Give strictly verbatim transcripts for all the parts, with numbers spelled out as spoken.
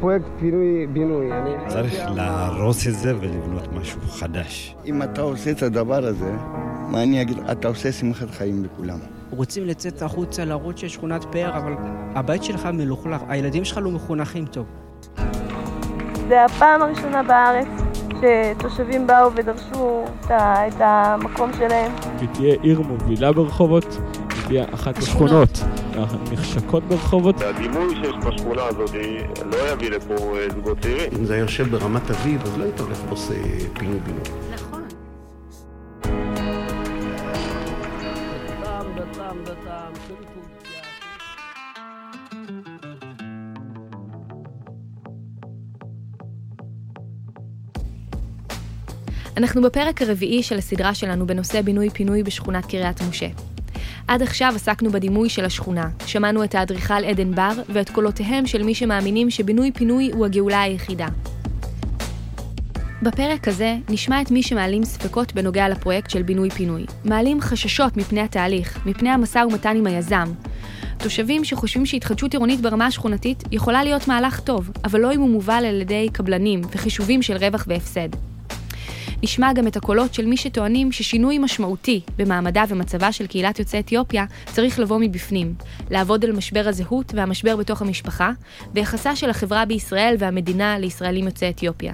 פרויקט פינוי-בינוי. צריך להרוס את זה ולבנות משהו חדש. אם אתה עושה את הדבר הזה, מה אני אגיד? אתה עושה שמחת חיים בכולם. רוצים לצאת החוצה, להראות שיש שכונת פאר, אבל הבית שלך מלוכלך, הילדים שלך לא מחונכים טוב. זה הפעם הראשונה בארץ שתושבים באו ודרשו את המקום שלהם. תהיה עיר מובילה ברחובות, תהיה אחת השכונות, נחשקות ברחובות. הדימוי שיש בשכונה הזאת לא יביא לפה זוגות צעירים. אם זה יושב ברמת אביב, אז לא יתערף עושה פינוי בינוי. נכון. אנחנו בפרק הרביעי של הסדרה שלנו בנושא בינוי-פינוי בשכונת קריית משה. עד עכשיו עסקנו בדימוי של השכונה, שמענו את האדריכל עדן בר ואת קולותיהם של מי שמאמינים שבינוי-פינוי הוא הגאולה היחידה. בפרק הזה נשמע את מי שמעלים ספקות בנוגע לפרויקט של בינוי-פינוי, מעלים חששות מפני התהליך, מפני המשא ומתן עם היזם. תושבים שחושבים שהתחדשות עירונית ברמה השכונתית יכולה להיות מהלך טוב, אבל לא אם הוא מובל על ידי קבלנים וחישובים של רווח והפסד. נשמע גם את הקולות של מי שטוענים ששינוי משמעותי במעמדה ומצבה של קהילת יוצאי אתיופיה צריך לבוא מבפנים, לעבוד על משבר הזהות והמשבר בתוך המשפחה, ויחסה של החברה בישראל והמדינה לישראלים יוצאי אתיופיה.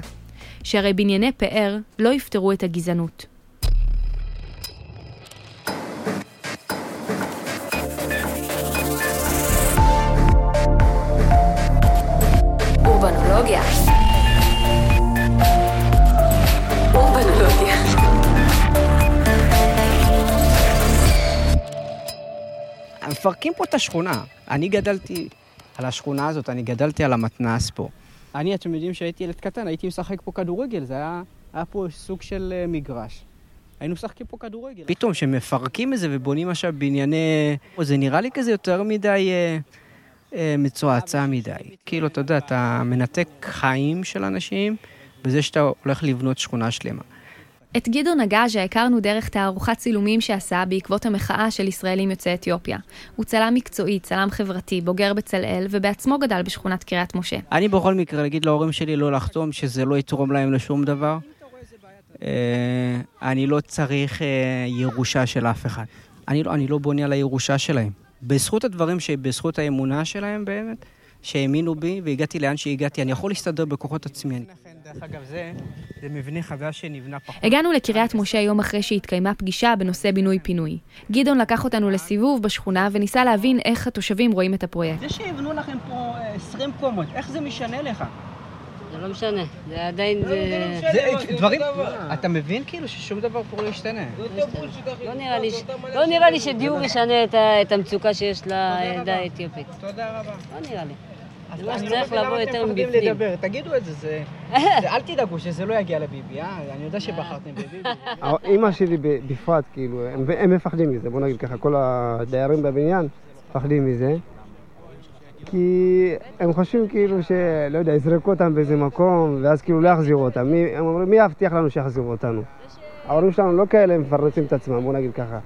שהרי בנייני פאר לא יפתרו את הגזענות. אורבנולוגיה. אורבנולוגיה. מפרקים פה את השכונה. אני גדלתי על השכונה הזאת, אני גדלתי על המתנ"ס פה. אני, אתם יודעים שהייתי ילד קטן, הייתי משחק פה כדורגל, זה היה, היה פה סוג של מגרש. היינו משחקים פה כדורגל. פתאום שמפרקים את זה ובונים עכשיו בענייני... זה נראה לי כזה יותר מדי אה, אה, מצועצע מדי. כאילו, אתה יודע, אתה מנתק חיים של אנשים, בזה שאתה הולך לבנות שכונה שלמה. את גדעון אגזה הכרנו דרך תערוכת צילומים שעשה בעקבות המחאה של ישראלים יוצאי אתיופיה. הוא צלם מקצועי, צלם חברתי, בוגר בצלאל, ובעצמו גדל בשכונת קריית משה. אני בכל מקרה אגיד להורים שלי לא לחתום שזה לא יתרום להם לשום דבר. אני לא צריך ירושה של אף אחד. אני לא בונה על הירושה שלהם. בזכות הדברים שבזכות האמונה שלהם באמת, שהאמינו בי והגעתי לאן שהגעתי, אני יכול להסתדר בכוחות עצמי. דרך אגב, זה, זה מבנה חדש שנבנה פחות. הגענו לקריית משה יום אחרי שהתקיימה פגישה בנושא בינוי-פינוי. גדעון לקח אותנו לסיבוב בשכונה וניסה להבין איך התושבים רואים את הפרויקט. זה שיבנו לכם פה עשרים קומות, איך זה משנה לך? זה לא משנה, זה עדיין... זה דברים... אתה מבין כאילו ששום דבר פה לא ישתנה? לא נראה לי שדיור ישנה את המצוקה שיש לעדה האתיופית. תודה רבה. לא נראה לי. אז מה שצריך לבוא יותר מבפנים. תגידו את זה, אל תדאגו שזה לא יגיע לביבי, אני יודע שבחרתם בביבי. האמא שלי בפרט, כאילו, הם מפחדים מזה, בוא נגיד ככה, כל הדיירים בבניין מפחדים מזה, כי הם חושבים כאילו שלא יודע, יזרקו אותם באיזה מקום, ואז כאילו לא יחזירו אותם, הם אומרים, מי יבטיח לנו שיחזירו אותנו? ההורים שלנו לא כאלה, הם מפרנסים את עצמם, בוא נגיד ככה.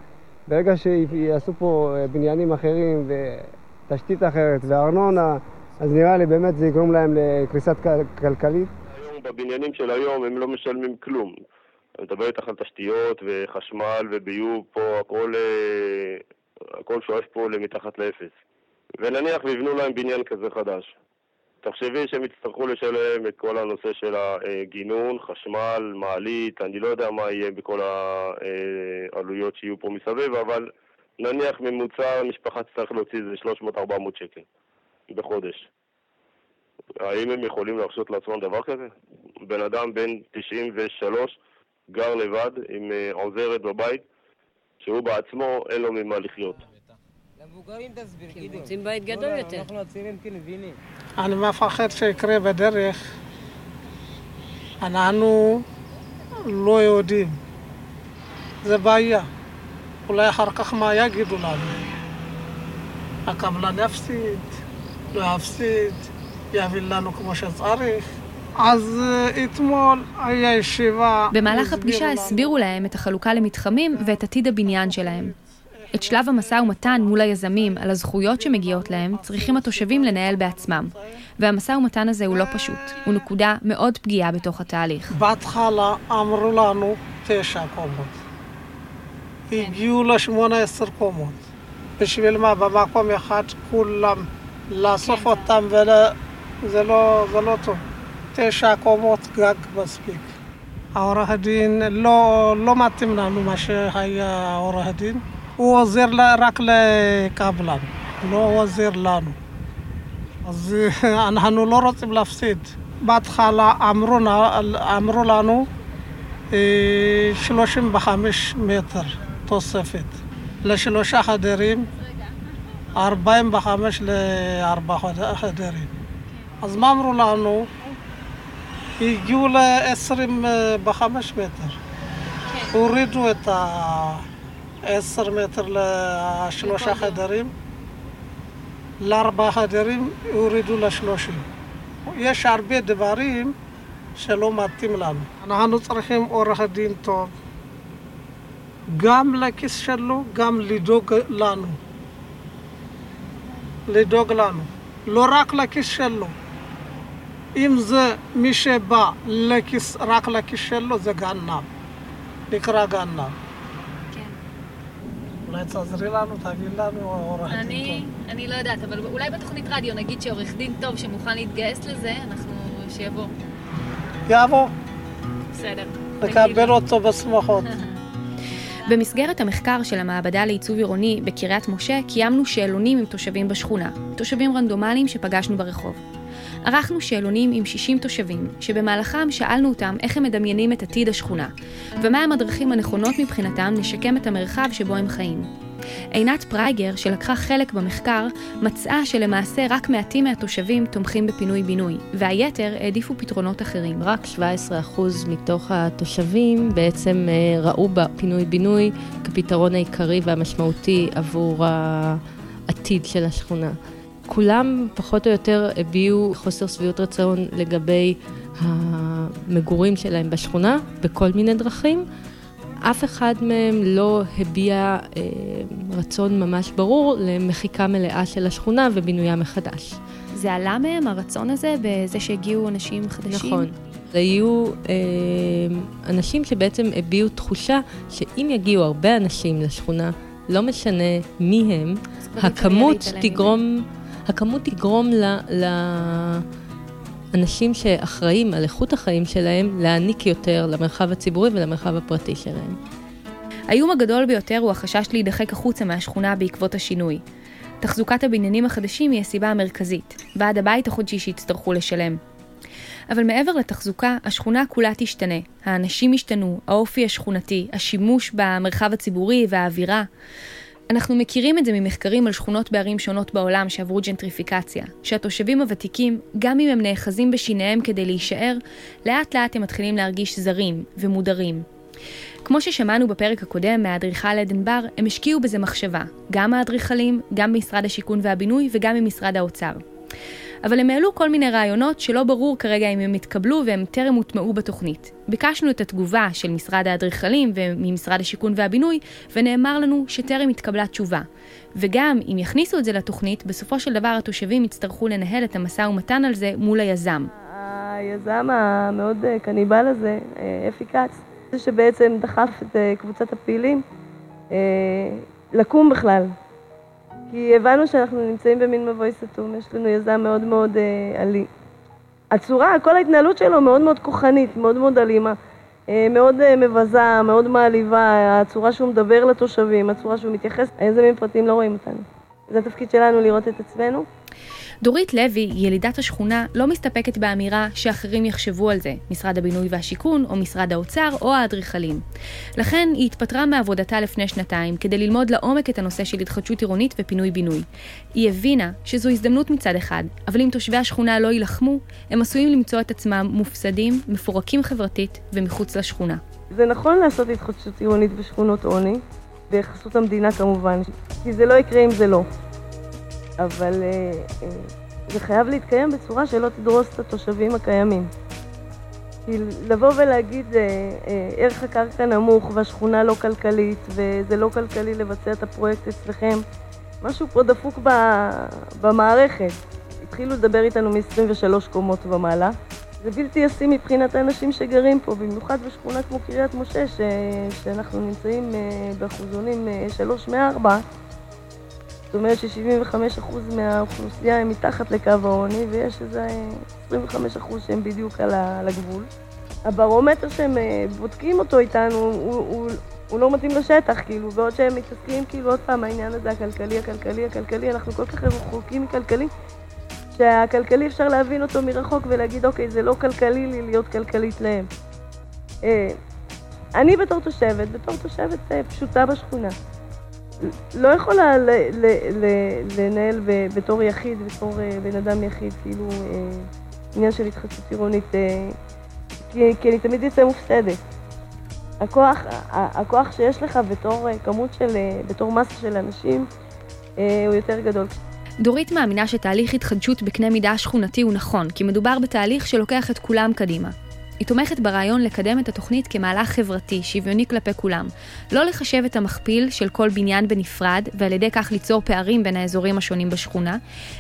ברגע שיעשו פה בניינים אחרים ותשתית אחרת וארנונה, אז נראה לי באמת זה יגרום להם לקריסת כלכלית. היום בבניינים של היום הם לא משלמים כלום. הם מדברים איתך על תשתיות וחשמל וביוב פה, הכל, הכל שואף פה למתחת לאפס. ונניח ויבנו להם בניין כזה חדש. תחשבי שהם יצטרכו לשלם את כל הנושא של הגינון, חשמל, מעלית, אני לא יודע מה יהיה בכל העלויות שיהיו פה מסביב, אבל נניח ממוצע המשפחה תצטרך להוציא איזה שלוש מאות עד ארבע מאות שקל. בחודש. האם הם יכולים להרשות לעצמם דבר כזה? בן אדם בן תשעים ושלוש גר לבד עם עוזרת בבית שהוא בעצמו אין לו ממה לחיות. למבוגרים תסביר, כי הם רוצים בית גדול יותר. אנחנו עצירים כלבינים. אני מפחד שיקרה בדרך. אנחנו לא יודעים. זה בעיה. אולי אחר כך מה יגידו לנו? הקבלן יפסיד. להפסיד, יביא לנו כמו שצריך. אז אתמול היה ישיבה... במהלך הפגישה הסבירו להם את החלוקה למתחמים ואת עתיד הבניין שלהם. את שלב המשא ומתן מול היזמים על הזכויות שמגיעות להם צריכים התושבים לנהל בעצמם. והמשא ומתן הזה הוא לא פשוט. הוא נקודה מאוד פגיעה בתוך התהליך. בהתחלה אמרו לנו תשע קומות. הגיעו לשמונה עשר קומות. בשביל מה? במקום אחד כולם לאסוף אותם וזה לא, זה לא טוב. תשע קומות גג מספיק. העורך הדין לא, לא מתאים לנו מה שהיה העורך הדין. הוא עוזר רק לקבלן, לא עוזר לנו. אז אנחנו לא רוצים להפסיד. בהתחלה אמרו, אמרו לנו שלושים וחמישה מטר תוספת. לשלושה חדרים, ארבעים וחמישה לארבע חדרים. אז מה אמרו לנו? הגיעו ל-עשרים וחמישה מטר. הורידו את ה-עשרה מטר לשלושה חדרים. לארבעה חדרים הורידו ל-שלושים. יש הרבה דברים שלא מתאים לנו. אנחנו צריכים עורך דין טוב. גם לכיס שלו, גם לדאוג לנו. לדאוג לנו. לא רק לכיס שלו. אם זה מי שבא לכיס, רק לכיס שלו, זה גנב. נקרא גנב. כן. אולי תעזרי לנו, תביא לנו עורך דין טוב. אני לא יודעת, אבל אולי בתוכנית רדיו נגיד שעורך דין טוב שמוכן להתגייס לזה, אנחנו שיבוא. יבוא. בסדר. נקבל אותו בשמחות. במסגרת המחקר של המעבדה לעיצוב עירוני בקריית משה קיימנו שאלונים עם תושבים בשכונה, תושבים רנדומליים שפגשנו ברחוב. ערכנו שאלונים עם שישים תושבים, שבמהלכם שאלנו אותם איך הם מדמיינים את עתיד השכונה, ומה הם הדרכים הנכונות מבחינתם לשקם את המרחב שבו הם חיים. אינת פרייגר, שלקחה חלק במחקר, מצאה שלמעשה רק מעטים מהתושבים תומכים בפינוי-בינוי, והיתר העדיפו פתרונות אחרים. רק שבעה עשר אחוז מתוך התושבים בעצם ראו בפינוי-בינוי כפתרון העיקרי והמשמעותי עבור העתיד של השכונה. כולם פחות או יותר הביעו חוסר שביעות רצון לגבי המגורים שלהם בשכונה, בכל מיני דרכים. אף אחד מהם לא הביע אה, רצון ממש ברור למחיקה מלאה של השכונה ובינויה מחדש. זה עלה מהם הרצון הזה בזה שהגיעו אנשים חדשים? נכון. היו אה, אנשים שבעצם הביעו תחושה שאם יגיעו הרבה אנשים לשכונה, לא משנה מי הם, הכמות תגרום... הכמות תגרום לאנשים שאחראים על איכות החיים שלהם להעניק יותר למרחב הציבורי ולמרחב הפרטי שלהם. האיום הגדול ביותר הוא החשש להידחק החוצה מהשכונה בעקבות השינוי. תחזוקת הבניינים החדשים היא הסיבה המרכזית, ועד הבית החודשי שיצטרכו לשלם. אבל מעבר לתחזוקה, השכונה כולה תשתנה. האנשים השתנו, האופי השכונתי, השימוש במרחב הציבורי והאווירה. אנחנו מכירים את זה ממחקרים על שכונות בערים שונות בעולם שעברו ג'נטריפיקציה, שהתושבים הוותיקים, גם אם הם נאחזים בשיניהם כדי להישאר, לאט לאט הם מתחילים להרגיש זרים ומודרים. כמו ששמענו בפרק הקודם מהאדריכל עדן בר, הם השקיעו בזה מחשבה, גם האדריכלים, גם משרד השיכון והבינוי וגם ממשרד האוצר. אבל הם העלו כל מיני רעיונות שלא ברור כרגע אם הם התקבלו והם טרם הוטמעו בתוכנית. ביקשנו את התגובה של משרד האדריכלים וממשרד השיכון והבינוי, ונאמר לנו שטרם התקבלה תשובה. וגם אם יכניסו את זה לתוכנית, בסופו של דבר התושבים יצטרכו לנהל את המשא ומתן על זה מול היזם. היזם המאוד קניבל הזה, אפיקץ, זה שבעצם דחף את קבוצת הפעילים לקום בכלל. כי הבנו שאנחנו נמצאים במין מבוי סתום, יש לנו יזם מאוד מאוד אה, עלי. הצורה, כל ההתנהלות שלו מאוד מאוד כוחנית, מאוד מאוד אלימה, אה, מאוד אה, מבזה, מאוד מעליבה, הצורה שהוא מדבר לתושבים, הצורה שהוא מתייחס, היזמים פרטיים לא רואים אותנו. זה התפקיד שלנו לראות את עצמנו. דורית לוי, ילידת השכונה, לא מסתפקת באמירה שאחרים יחשבו על זה, משרד הבינוי והשיכון, או משרד האוצר, או האדריכלים. לכן היא התפטרה מעבודתה לפני שנתיים, כדי ללמוד לעומק את הנושא של התחדשות עירונית ופינוי-בינוי. היא הבינה שזו הזדמנות מצד אחד, אבל אם תושבי השכונה לא ילחמו, הם עשויים למצוא את עצמם מופסדים, מפורקים חברתית ומחוץ לשכונה. זה נכון לעשות התחדשות עירונית בשכונות עוני, בחסות המדינה כמובן, כי זה לא יקרה אם זה לא. אבל זה חייב להתקיים בצורה שלא תדרוס את התושבים הקיימים. כי לבוא ולהגיד ערך הקרקע נמוך והשכונה לא כלכלית וזה לא כלכלי לבצע את הפרויקט אצלכם, משהו פה דפוק במערכת. התחילו לדבר איתנו מ-עשרים ושלוש קומות ומעלה. זה בלתי ישים מבחינת האנשים שגרים פה, במיוחד בשכונה כמו קריית משה, ש... שאנחנו נמצאים באחוזונים שלוש מארבע. זאת אומרת ש-שבעים וחמישה אחוז מהאוכלוסייה הם מתחת לקו העוני, ויש איזה עשרים וחמישה אחוז שהם בדיוק על הגבול. הברומטר שהם בודקים אותו איתנו, הוא, הוא, הוא לא מתאים לשטח, כאילו, בעוד שהם מתעסקים, כאילו, עוד פעם, העניין הזה, הכלכלי, הכלכלי, הכלכלי, אנחנו כל כך רחוקים מכלכלי, שהכלכלי אפשר להבין אותו מרחוק ולהגיד, אוקיי, זה לא כלכלי לי להיות כלכלית להם. אני בתור תושבת, בתור תושבת פשוטה בשכונה. לא יכולה ל- ל- ל- לנהל ב- בתור יחיד, בתור בן אדם יחיד, כאילו, עניין של התחדשות עירונית, כי, כי אני תמיד יוצא מופסדת. הכוח, הכוח שיש לך בתור כמות של, בתור מסה של אנשים, הוא יותר גדול. דורית מאמינה שתהליך התחדשות בקנה מידה שכונתי הוא נכון, כי מדובר בתהליך שלוקח את כולם קדימה. היא תומכת ברעיון לקדם את התוכנית כמהלך חברתי, שוויוני כלפי כולם, לא לחשב את המכפיל של כל בניין בנפרד, ועל ידי כך ליצור פערים בין האזורים השונים בשכונה,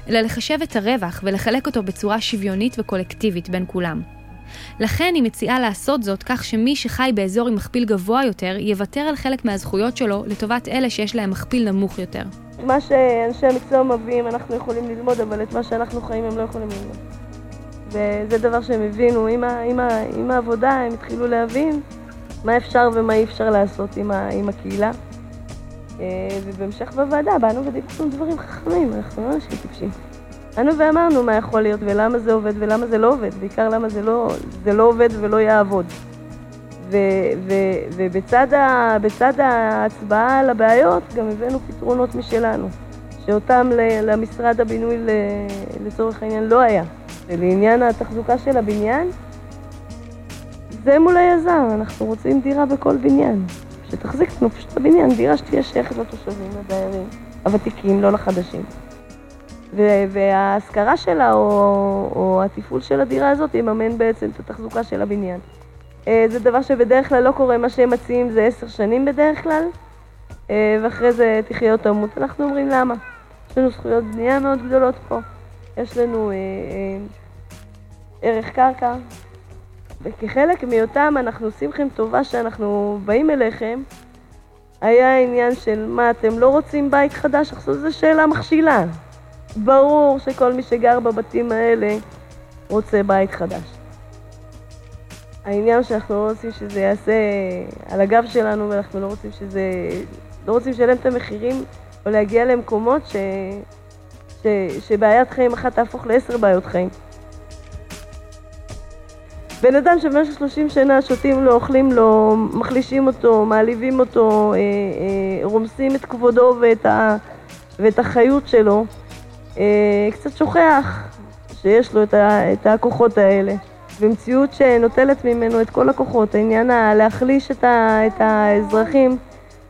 אלא לחשב את הרווח ולחלק אותו בצורה שוויונית וקולקטיבית בין כולם. לכן היא מציעה לעשות זאת כך שמי שחי באזור עם מכפיל גבוה יותר, יוותר על חלק מהזכויות שלו לטובת אלה שיש להם מכפיל נמוך יותר. מה שאנשי המקצוע מביאים אנחנו יכולים ללמוד, אבל את מה שאנחנו חיים הם לא יכולים ללמוד. וזה דבר שהם הבינו, עם, ה, עם, ה, עם העבודה הם התחילו להבין מה אפשר ומה אי אפשר לעשות עם, ה, עם הקהילה. ובהמשך בוועדה באנו ודיברנו דברים חכמים, אנחנו לא אנשים טיפשים. אנו ואמרנו מה יכול להיות ולמה זה עובד ולמה זה לא עובד, בעיקר למה זה לא, זה לא עובד ולא יעבוד. ו, ו, ובצד ה, בצד ההצבעה על הבעיות גם הבאנו פתרונות משלנו, שאותם למשרד הבינוי לצורך העניין לא היה. ולעניין התחזוקה של הבניין, זה מול היזם, אנחנו רוצים דירה בכל בניין. שתחזיק לנו פשוט את הבניין, דירה שתהיה שייכת לתושבים, לדיירים, הוותיקים, לא לחדשים. וההשכרה שלה או, או התפעול של הדירה הזאת יממן בעצם את התחזוקה של הבניין. זה דבר שבדרך כלל לא קורה, מה שהם מציעים זה עשר שנים בדרך כלל, ואחרי זה תחיה אותה מות. אנחנו אומרים למה? יש לנו זכויות בנייה מאוד גדולות פה. יש לנו אה, אה, ערך קרקע, וכחלק מאותם אנחנו עושים לכם טובה שאנחנו באים אליכם. היה העניין של מה, אתם לא רוצים בית חדש? עכשיו זו שאלה מכשילה. ברור שכל מי שגר בבתים האלה רוצה בית חדש. העניין שאנחנו לא רוצים שזה יעשה על הגב שלנו, ואנחנו לא רוצים שזה... לא רוצים לשלם את המחירים או להגיע למקומות ש... ש... שבעיית חיים אחת תהפוך לעשר בעיות חיים. בן אדם שבמשך שלושים שנה שותים לו, אוכלים לו, מחלישים אותו, מעליבים אותו, אה, אה, רומסים את כבודו ואת, ה... ואת החיות שלו, אה, קצת שוכח שיש לו את, ה... את הכוחות האלה. במציאות שנוטלת ממנו את כל הכוחות, העניין להחליש את, ה... את האזרחים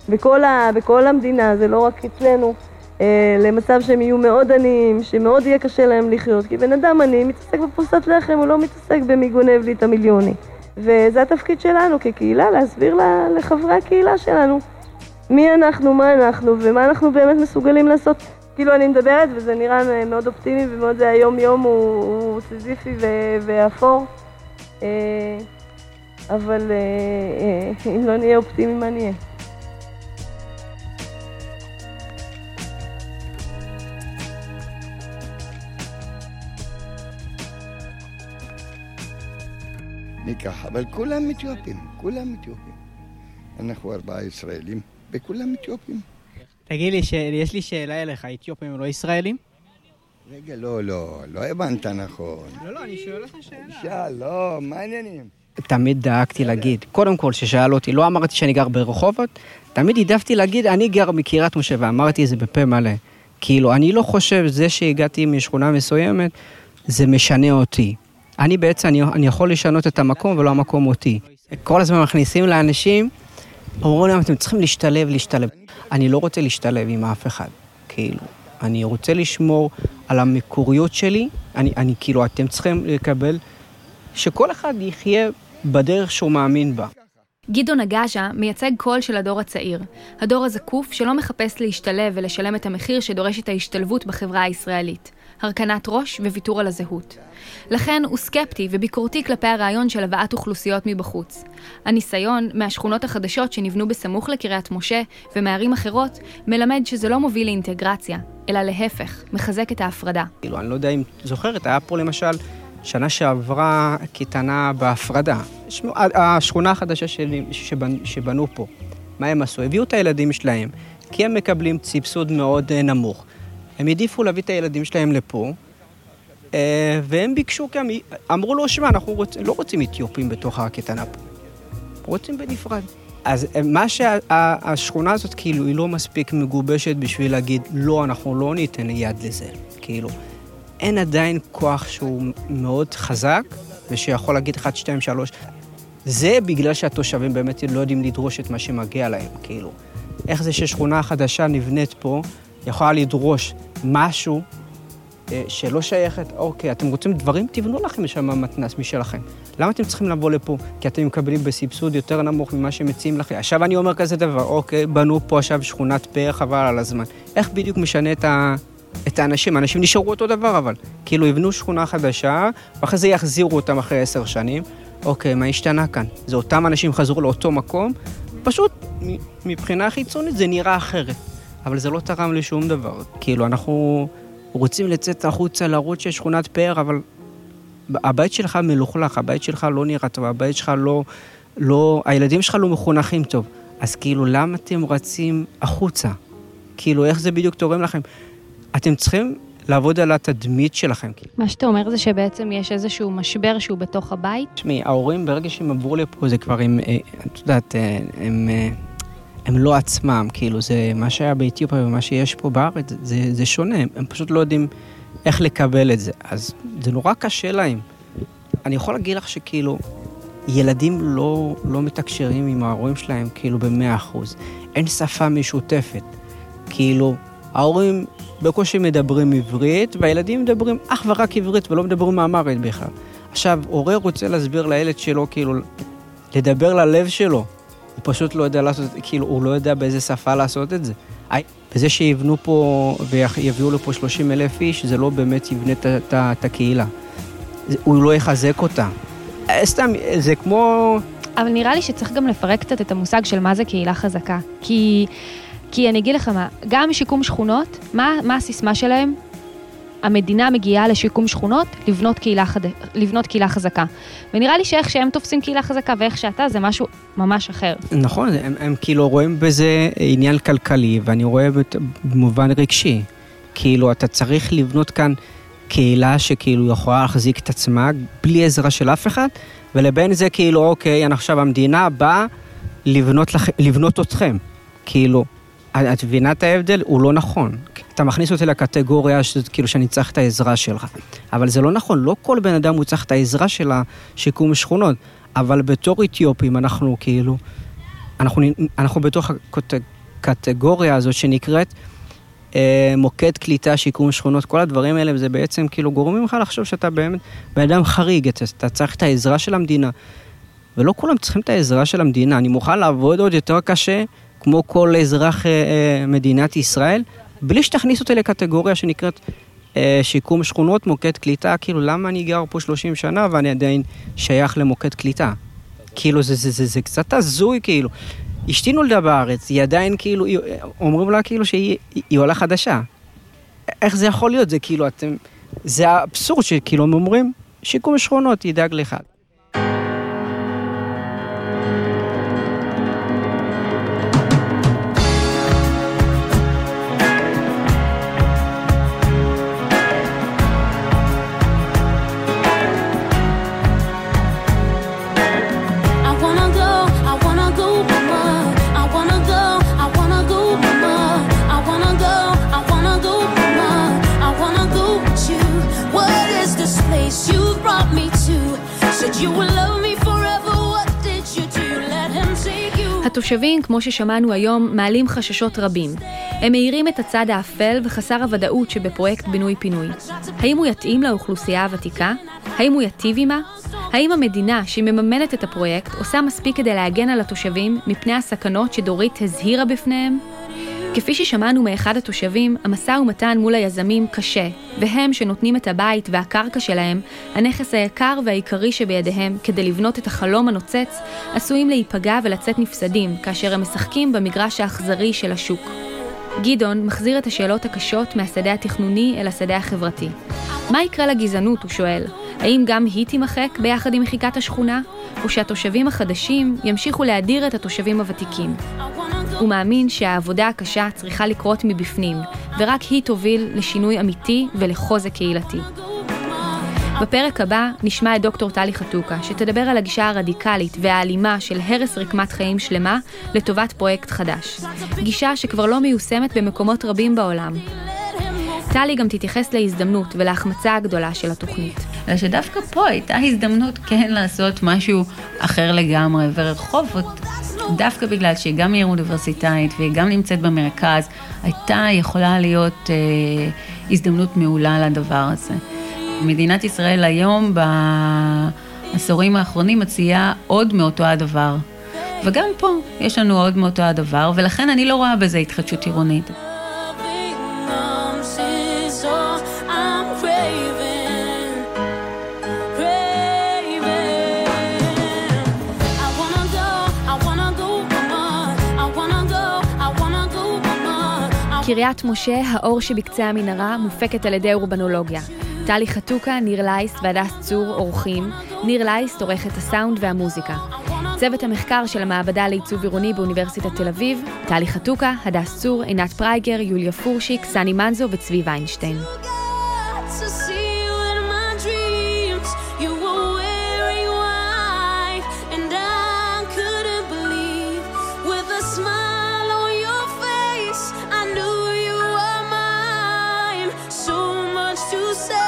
בכל, ה... בכל המדינה, זה לא רק אצלנו. למצב שהם יהיו מאוד עניים, שמאוד יהיה קשה להם לחיות, כי בן אדם עני מתעסק בפרוסת לחם, הוא לא מתעסק במי גונב לי את המיליוני. וזה התפקיד שלנו כקהילה, להסביר לחברי הקהילה שלנו מי אנחנו, מה אנחנו ומה אנחנו באמת מסוגלים לעשות. כאילו אני מדברת וזה נראה מאוד אופטימי ומאוד זה היום יום הוא סזיפי ואפור, אבל אם לא נהיה אופטימי מה נהיה? ניקח, אבל כולם אתיופים, כולם אתיופים. אנחנו ארבעה ישראלים, וכולם אתיופים. תגיד לי, יש לי שאלה אליך, אתיופים הם לא ישראלים? רגע, לא, לא, לא הבנת נכון. לא, לא, אני שואל לך שאלה. שלום, מה העניינים? תמיד דאגתי להגיד, קודם כל ששאל אותי, לא אמרתי שאני גר ברחובות, תמיד העדפתי להגיד, אני גר מקריית משה, ואמרתי זה בפה מלא. כאילו, אני לא חושב זה שהגעתי משכונה מסוימת, זה משנה אותי. אני בעצם, אני, אני יכול לשנות את המקום, ולא המקום אותי. כל הזמן מכניסים לאנשים, אומרים להם, אתם צריכים להשתלב, להשתלב. אני לא רוצה להשתלב עם אף אחד, כאילו. אני רוצה לשמור על המקוריות שלי, אני, אני, כאילו, אתם צריכים לקבל שכל אחד יחיה בדרך שהוא מאמין בה. גדעון אגזה מייצג קול של הדור הצעיר, הדור הזקוף שלא מחפש להשתלב ולשלם את המחיר שדורש את ההשתלבות בחברה הישראלית, הרכנת ראש וויתור על הזהות. לכן הוא סקפטי וביקורתי כלפי הרעיון של הבאת אוכלוסיות מבחוץ. הניסיון מהשכונות החדשות שנבנו בסמוך לקריית משה ומערים אחרות מלמד שזה לא מוביל לאינטגרציה, אלא להפך, מחזק את ההפרדה. כאילו, אני לא יודע אם זוכרת, היה פה למשל שנה שעברה קטנה בהפרדה. השכונה החדשה שבנו פה, מה הם עשו? הביאו את הילדים שלהם, כי הם מקבלים סבסוד מאוד נמוך. הם העדיפו להביא את הילדים שלהם לפה, והם ביקשו, אמרו לו, שמה, אנחנו לא רוצים אתיופים בתוך הקטנה פה, רוצים בנפרד. אז מה שהשכונה הזאת, כאילו, היא לא מספיק מגובשת בשביל להגיד, לא, אנחנו לא ניתן יד לזה, כאילו. אין עדיין כוח שהוא מאוד חזק, ושיכול להגיד אחת, שתיים, שלוש. זה בגלל שהתושבים באמת לא יודעים לדרוש את מה שמגיע להם, כאילו. איך זה ששכונה חדשה נבנית פה, יכולה לדרוש משהו אה, שלא שייכת, אוקיי, אתם רוצים דברים? תבנו לכם שם המתנס משלכם. למה אתם צריכים לבוא לפה? כי אתם מקבלים בסבסוד יותר נמוך ממה שמציעים לכם. עכשיו אני אומר כזה דבר, אוקיי, בנו פה עכשיו שכונת פאר, חבל על הזמן. איך בדיוק משנה את ה... את האנשים, האנשים נשארו אותו דבר אבל, כאילו יבנו שכונה חדשה, ואחרי זה יחזירו אותם אחרי עשר שנים, אוקיי, מה השתנה כאן? זה אותם אנשים חזרו לאותו מקום, פשוט מבחינה חיצונית זה נראה אחרת, אבל זה לא תרם לשום דבר, כאילו אנחנו רוצים לצאת החוצה להראות שיש שכונת פאר, אבל הבית שלך מלוכלך, הבית שלך לא נראה טוב, הבית שלך לא, לא, הילדים שלך לא מחונכים טוב, אז כאילו למה אתם רצים החוצה? כאילו איך זה בדיוק תורם לכם? אתם צריכים לעבוד על התדמית שלכם. מה שאתה אומר זה שבעצם יש איזשהו משבר שהוא בתוך הבית? שמי, ההורים ברגע שהם עברו לפה זה כבר הם, את יודעת, הם, הם לא עצמם, כאילו זה מה שהיה באתיופיה ומה שיש פה בארץ, זה, זה שונה, הם פשוט לא יודעים איך לקבל את זה, אז זה נורא קשה להם. אני יכול להגיד לך שכאילו, ילדים לא, לא מתקשרים עם ההורים שלהם כאילו במאה אחוז, אין שפה משותפת, כאילו, ההורים בקושי מדברים עברית, והילדים מדברים אך ורק עברית, ולא מדברים מאמרית בכלל. עכשיו, הורה רוצה להסביר לילד שלו, כאילו, לדבר ללב שלו. הוא פשוט לא יודע לעשות, כאילו, הוא לא יודע באיזה שפה לעשות את זה. וזה שיבנו פה, ויביאו לפה שלושים אלף איש, זה לא באמת יבנה את הקהילה. הוא לא יחזק אותה. סתם, זה כמו... אבל נראה לי שצריך גם לפרק קצת את המושג של מה זה קהילה חזקה. כי... כי אני אגיד לך מה, גם שיקום שכונות, מה, מה הסיסמה שלהם? המדינה מגיעה לשיקום שכונות, לבנות קהילה, חד... לבנות קהילה חזקה. ונראה לי שאיך שהם תופסים קהילה חזקה ואיך שאתה, זה משהו ממש אחר. נכון, הם, הם כאילו רואים בזה עניין כלכלי, ואני רואה במובן רגשי. כאילו, אתה צריך לבנות כאן קהילה שכאילו יכולה להחזיק את עצמה, בלי עזרה של אף אחד, ולבין זה כאילו, אוקיי, עכשיו המדינה באה לבנות, לכ... לבנות אתכם. כאילו... את מבינה את ההבדל? הוא לא נכון. אתה מכניס אותי לקטגוריה כאילו שאני צריך את העזרה שלך. אבל זה לא נכון, לא כל בן אדם הוא צריך את העזרה של השיקום שכונות. אבל בתור אתיופים אנחנו כאילו, אנחנו, אנחנו בתוך הקטגוריה הזאת שנקראת אה, מוקד קליטה, שיקום שכונות, כל הדברים האלה, זה בעצם כאילו גורמים לך לחשוב שאתה באמת בן אדם חריג, אתה צריך את העזרה של המדינה. ולא כולם צריכים את העזרה של המדינה, אני מוכן לעבוד עוד יותר קשה, כמו כל אזרח מדינת ישראל, בלי שתכניס אותי לקטגוריה שנקראת שיקום שכונות, מוקד קליטה, כאילו למה אני גר פה שלושים שנה ואני עדיין שייך למוקד קליטה? כאילו זה, זה, זה, זה קצת הזוי, כאילו. אשתי נולדה בארץ, היא עדיין כאילו, אומרים לה כאילו שהיא עולה חדשה. איך זה יכול להיות? זה כאילו, אתם, זה האבסורד שכאילו הם אומרים, שיקום שכונות ידאג לך. התושבים, כמו ששמענו היום, מעלים חששות רבים. הם מאירים את הצד האפל וחסר הוודאות שבפרויקט בינוי-פינוי. האם הוא יתאים לאוכלוסייה הוותיקה? האם הוא יטיב עימה? האם המדינה שמממנת את הפרויקט עושה מספיק כדי להגן על התושבים מפני הסכנות שדורית הזהירה בפניהם? כפי ששמענו מאחד התושבים, המסע ומתן מול היזמים קשה, והם שנותנים את הבית והקרקע שלהם, הנכס היקר והעיקרי שבידיהם כדי לבנות את החלום הנוצץ, עשויים להיפגע ולצאת נפסדים כאשר הם משחקים במגרש האכזרי של השוק. גדעון מחזיר את השאלות הקשות מהשדה התכנוני אל השדה החברתי. מה יקרה לגזענות, הוא שואל? האם גם היא תימחק ביחד עם מחיקת השכונה? או שהתושבים החדשים ימשיכו להדיר את התושבים הוותיקים? הוא מאמין שהעבודה הקשה צריכה לקרות מבפנים, ורק היא תוביל לשינוי אמיתי ולחוזק קהילתי. בפרק הבא נשמע את דוקטור טלי חתוקה, שתדבר על הגישה הרדיקלית והאלימה של הרס רקמת חיים שלמה לטובת פרויקט חדש. גישה שכבר לא מיושמת במקומות רבים בעולם. טלי גם תתייחס להזדמנות ולהחמצה הגדולה של התוכנית. שדווקא פה הייתה הזדמנות כן לעשות משהו אחר לגמרי, ורחובות, דווקא בגלל שהיא גם עיר אוניברסיטאית והיא גם נמצאת במרכז, הייתה יכולה להיות אה, הזדמנות מעולה לדבר הזה. מדינת ישראל היום בעשורים האחרונים מציעה עוד מאותו הדבר. וגם פה יש לנו עוד מאותו הדבר, ולכן אני לא רואה בזה התחדשות עירונית. קריית משה, האור שבקצה המנהרה, מופקת על ידי אורבנולוגיה. טלי חתוקה, ניר לייס והדס צור עורכים. ניר לייס עורך את הסאונד והמוזיקה. צוות המחקר של המעבדה לעיצוב עירוני באוניברסיטת תל אביב, טלי חתוקה, הדס צור, אינת פרייגר, יוליה פורשיק, סני מנזו וצבי ויינשטיין. You say